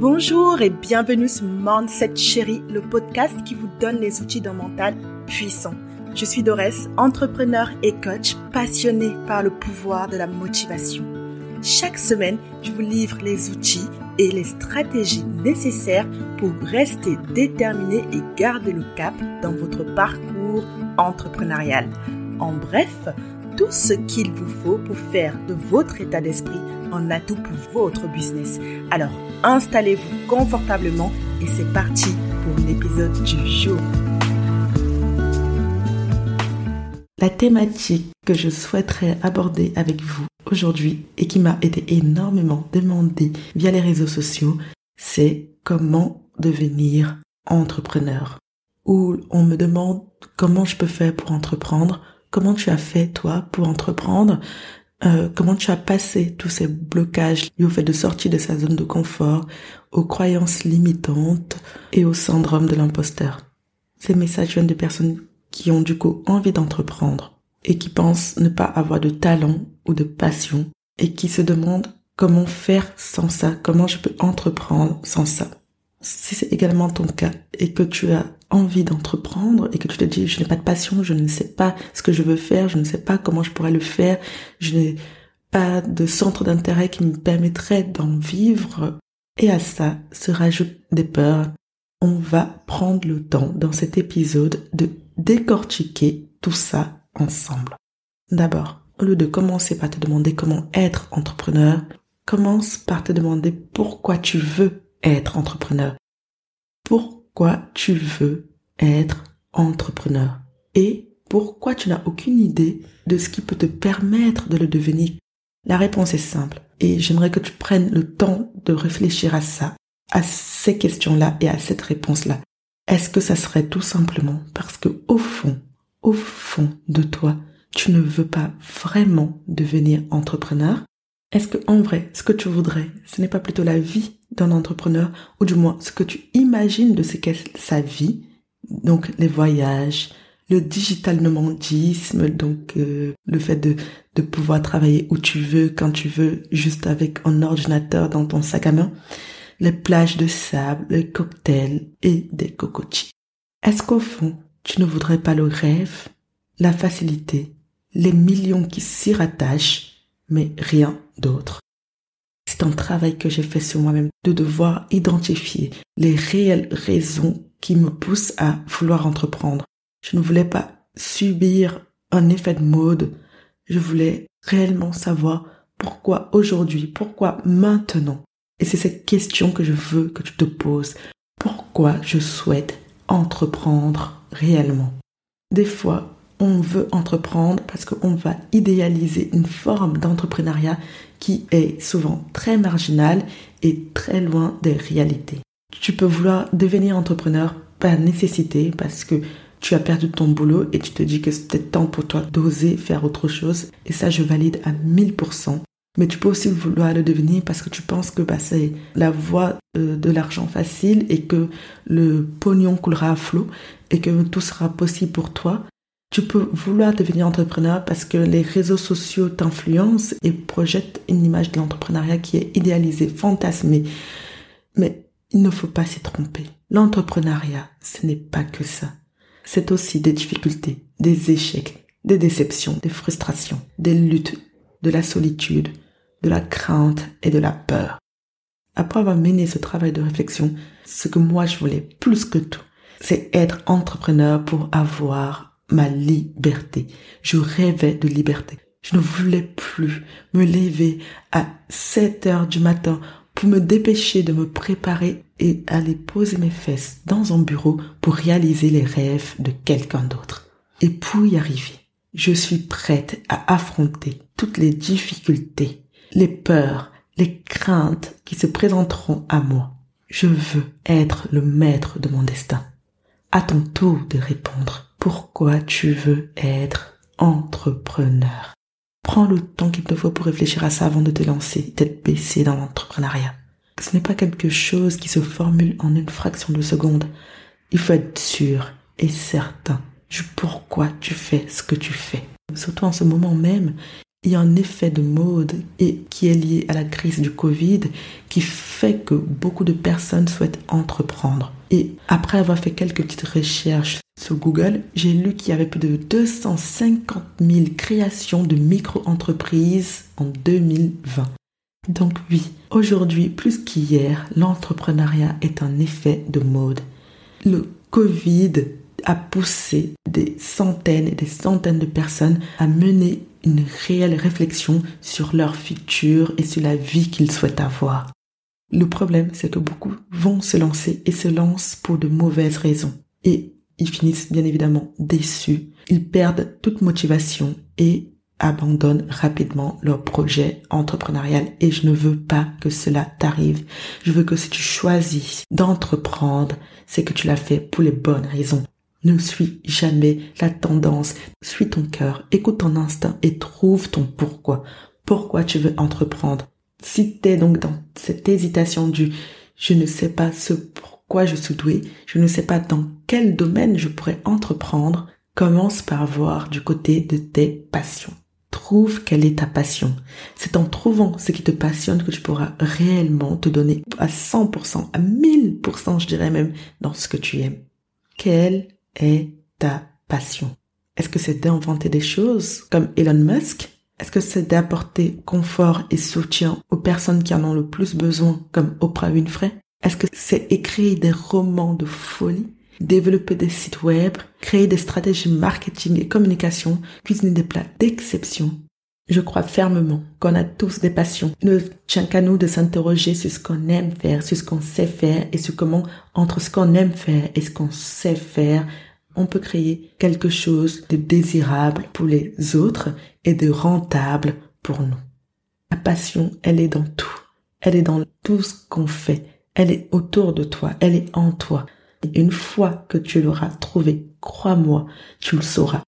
Bonjour et bienvenue sur Mindset Chérie, le podcast qui vous donne les outils d'un mental puissant. Je suis Dorès, entrepreneur et coach passionnée par le pouvoir de la motivation. Chaque semaine, je vous livre les outils et les stratégies nécessaires pour rester déterminé et garder le cap dans votre parcours entrepreneurial. En bref, tout ce qu'il vous faut pour faire de votre état d'esprit un atout pour votre business. Alors, installez-vous confortablement et c'est parti pour l'épisode du jour. La thématique que je souhaiterais aborder avec vous aujourd'hui et qui m'a été énormément demandée via les réseaux sociaux, c'est comment devenir entrepreneur. Où on me demande comment je peux faire pour entreprendre, comment tu as fait toi pour entreprendre, comment tu as passé tous ces blocages liés au fait de sortir de sa zone de confort, aux croyances limitantes et au syndrome de l'imposteur. Ces messages viennent de personnes qui ont du coup envie d'entreprendre et qui pensent ne pas avoir de talent ou de passion et qui se demandent comment faire sans ça, comment je peux entreprendre sans ça. Si c'est également ton cas et que tu as envie d'entreprendre et que tu te dis je n'ai pas de passion, je ne sais pas ce que je veux faire, je ne sais pas comment je pourrais le faire, je n'ai pas de centre d'intérêt qui me permettrait d'en vivre, et à ça se rajoutent des peurs, on va prendre le temps dans cet épisode de décortiquer tout ça ensemble. D'abord, au lieu de commencer par te demander comment être entrepreneur, commence par te demander pourquoi tu veux être entrepreneur. Pourquoi tu veux être entrepreneur et pourquoi tu n'as aucune idée de ce qui peut te permettre de le devenir? La réponse est simple et j'aimerais que tu prennes le temps de réfléchir à ça, à ces questions-là et à cette réponse-là. Est-ce que ça serait tout simplement parce que au fond de toi, tu ne veux pas vraiment devenir entrepreneur? Est-ce que en vrai, ce que tu voudrais, ce n'est pas plutôt la vie d'un entrepreneur, ou du moins ce que tu imagines de ce qu'est sa vie, donc les voyages, le digital nomandisme, donc le fait de pouvoir travailler où tu veux, quand tu veux, juste avec un ordinateur dans ton sac à main, les plages de sable, les cocktails et des cocotiers. Est-ce qu'au fond, tu ne voudrais pas le rêve, la facilité, les millions qui s'y rattachent, mais rien d'autre? C'est un travail que j'ai fait sur moi-même, de devoir identifier les réelles raisons qui me poussent à vouloir entreprendre. Je ne voulais pas subir un effet de mode, je voulais réellement savoir pourquoi aujourd'hui, pourquoi maintenant. Et c'est cette question que je veux que tu te poses. Pourquoi je souhaite entreprendre réellement? Des fois, on veut entreprendre parce qu'on va idéaliser une forme d'entrepreneuriat qui est souvent très marginale et très loin des réalités. Tu peux vouloir devenir entrepreneur par nécessité parce que tu as perdu ton boulot et tu te dis que c'est peut-être temps pour toi d'oser faire autre chose, et ça je valide à 1000%. Mais tu peux aussi vouloir le devenir parce que tu penses que c'est la voie de l'argent facile et que le pognon coulera à flot et que tout sera possible pour toi. Tu peux vouloir devenir entrepreneur parce que les réseaux sociaux t'influencent et projettent une image de l'entrepreneuriat qui est idéalisée, fantasmée. Mais il ne faut pas s'y tromper. L'entrepreneuriat, ce n'est pas que ça. C'est aussi des difficultés, des échecs, des déceptions, des frustrations, des luttes, de la solitude, de la crainte et de la peur. Après avoir mené ce travail de réflexion, ce que moi je voulais plus que tout, c'est être entrepreneur pour avoir ma liberté. Je rêvais de liberté. Je ne voulais plus me lever à 7 heures du matin pour me dépêcher de me préparer et aller poser mes fesses dans un bureau pour réaliser les rêves de quelqu'un d'autre. Et pour y arriver, je suis prête à affronter toutes les difficultés, les peurs, les craintes qui se présenteront à moi. Je veux être le maître de mon destin. À ton tour de répondre. Pourquoi tu veux être entrepreneur? Prends le temps qu'il te faut pour réfléchir à ça avant de te lancer, d'être baissé dans l'entrepreneuriat. Ce n'est pas quelque chose qui se formule en une fraction de seconde. Il faut être sûr et certain du pourquoi tu fais ce que tu fais. Surtout en ce moment même, Il y a un effet de mode et qui est lié à la crise du Covid qui fait que beaucoup de personnes souhaitent entreprendre. Et après avoir fait quelques petites recherches sur Google, j'ai lu qu'il y avait plus de 250 000 créations de micro-entreprises en 2020. Donc oui, aujourd'hui plus qu'hier, l'entrepreneuriat est un effet de mode. Le Covid a poussé des centaines de personnes à mener une réelle réflexion sur leur futur et sur la vie qu'ils souhaitent avoir. Le problème, c'est que beaucoup vont se lancer et se lancent pour de mauvaises raisons. Et ils finissent bien évidemment déçus. Ils perdent toute motivation et abandonnent rapidement leur projet entrepreneurial. Et je ne veux pas que cela t'arrive. Je veux que si tu choisis d'entreprendre, c'est que tu l'as fait pour les bonnes raisons. Ne suis jamais la tendance, suis ton cœur, écoute ton instinct et trouve ton pourquoi. Pourquoi tu veux entreprendre? Si t'es donc dans cette hésitation du « je ne sais pas ce pourquoi je suis doué, je ne sais pas dans quel domaine je pourrais entreprendre », commence par voir du côté de tes passions. Trouve quelle est ta passion. C'est en trouvant ce qui te passionne que tu pourras réellement te donner à 100%, à 1000%, je dirais même, dans ce que tu aimes. Quelle est ta passion? Est-ce que c'est d'inventer des choses comme Elon Musk? Est-ce que c'est d'apporter confort et soutien aux personnes qui en ont le plus besoin comme Oprah Winfrey? Est-ce que c'est écrire des romans de folie, développer des sites web, créer des stratégies marketing et communication, cuisiner des plats d'exception? Je crois fermement qu'on a tous des passions. Il ne tient qu'à nous de s'interroger sur ce qu'on aime faire, sur ce qu'on sait faire et sur comment, entre ce qu'on aime faire et ce qu'on sait faire, on peut créer quelque chose de désirable pour les autres et de rentable pour nous. La passion, elle est dans tout. Elle est dans tout ce qu'on fait. Elle est autour de toi. Elle est en toi. Et une fois que tu l'auras trouvée, crois-moi, tu le sauras.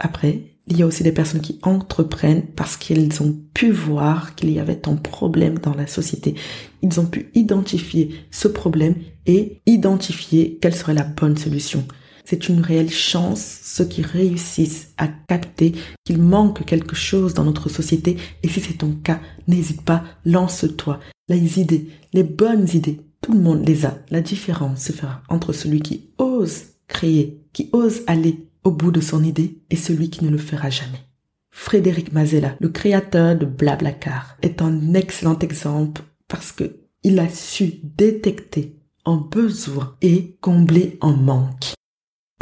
Après, il y a aussi des personnes qui entreprennent parce qu'elles ont pu voir qu'il y avait un problème dans la société. Ils ont pu identifier ce problème et identifier quelle serait la bonne solution. C'est une réelle chance, ceux qui réussissent à capter qu'il manque quelque chose dans notre société. Et si c'est ton cas, n'hésite pas, lance-toi. Les idées, les bonnes idées, tout le monde les a. La différence se fera entre celui qui ose créer, qui ose aller au bout de son idée est celui qui ne le fera jamais. Frédéric Mazella, le créateur de Blablacar, est un excellent exemple parce que il a su détecter un besoin et combler un manque.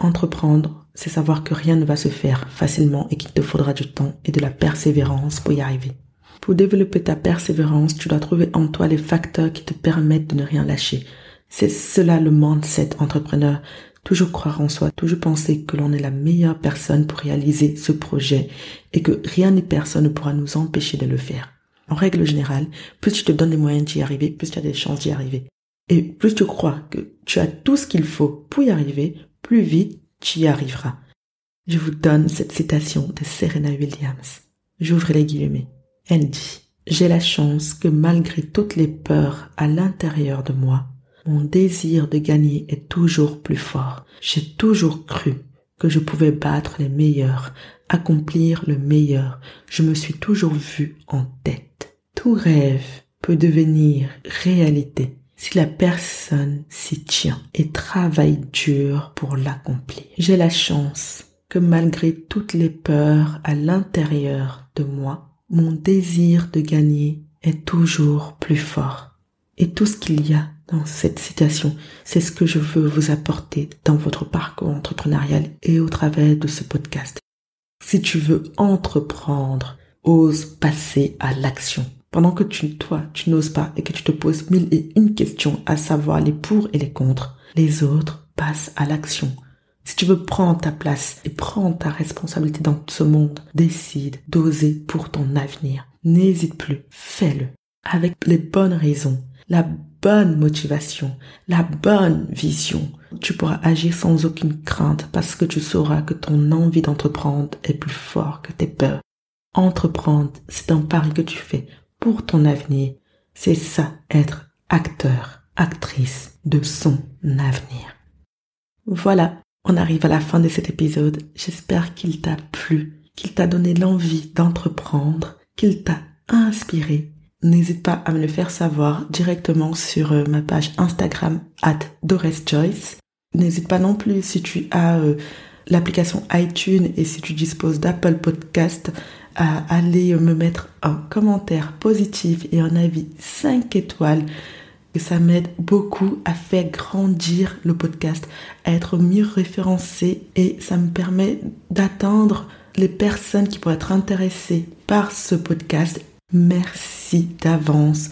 Entreprendre, c'est savoir que rien ne va se faire facilement et qu'il te faudra du temps et de la persévérance pour y arriver. Pour développer ta persévérance, tu dois trouver en toi les facteurs qui te permettent de ne rien lâcher. C'est cela le mindset entrepreneur. Toujours croire en soi, toujours penser que l'on est la meilleure personne pour réaliser ce projet et que rien ni personne ne pourra nous empêcher de le faire. En règle générale, plus tu te donnes les moyens d'y arriver, plus tu as des chances d'y arriver. Et plus tu crois que tu as tout ce qu'il faut pour y arriver, plus vite tu y arriveras. Je vous donne cette citation de Serena Williams. J'ouvre les guillemets. Elle dit « J'ai la chance que malgré toutes les peurs à l'intérieur de moi, mon désir de gagner est toujours plus fort. J'ai toujours cru que je pouvais battre les meilleurs, accomplir le meilleur. Je me suis toujours vue en tête. Tout rêve peut devenir réalité si la personne s'y tient et travaille dur pour l'accomplir. J'ai la chance que malgré toutes les peurs à l'intérieur de moi, mon désir de gagner est toujours plus fort. Et tout ce qu'il y a dans cette citation, c'est ce que je veux vous apporter dans votre parcours entrepreneurial et au travers de ce podcast. Si tu veux entreprendre, ose passer à l'action. Pendant que tu n'oses pas et que tu te poses 1001 questions à savoir les pour et les contre, les autres passent à l'action. Si tu veux prendre ta place et prendre ta responsabilité dans ce monde, décide d'oser pour ton avenir. N'hésite plus, fais-le avec les bonnes raisons, la bonne motivation, la bonne vision. Tu pourras agir sans aucune crainte parce que tu sauras que ton envie d'entreprendre est plus fort que tes peurs. Entreprendre, c'est un pari que tu fais pour ton avenir. C'est ça, être acteur, actrice de son avenir. Voilà, on arrive à la fin de cet épisode. J'espère qu'il t'a plu, qu'il t'a donné l'envie d'entreprendre, qu'il t'a inspiré, n'hésite pas à me le faire savoir directement sur ma page Instagram @DoresChoice. N'hésite pas non plus si tu as l'application iTunes et si tu disposes d'Apple Podcast à aller me mettre un commentaire positif et un avis 5 étoiles. Et ça m'aide beaucoup à faire grandir le podcast, à être mieux référencé et ça me permet d'atteindre les personnes qui pourraient être intéressées par ce podcast. Merci d'avance.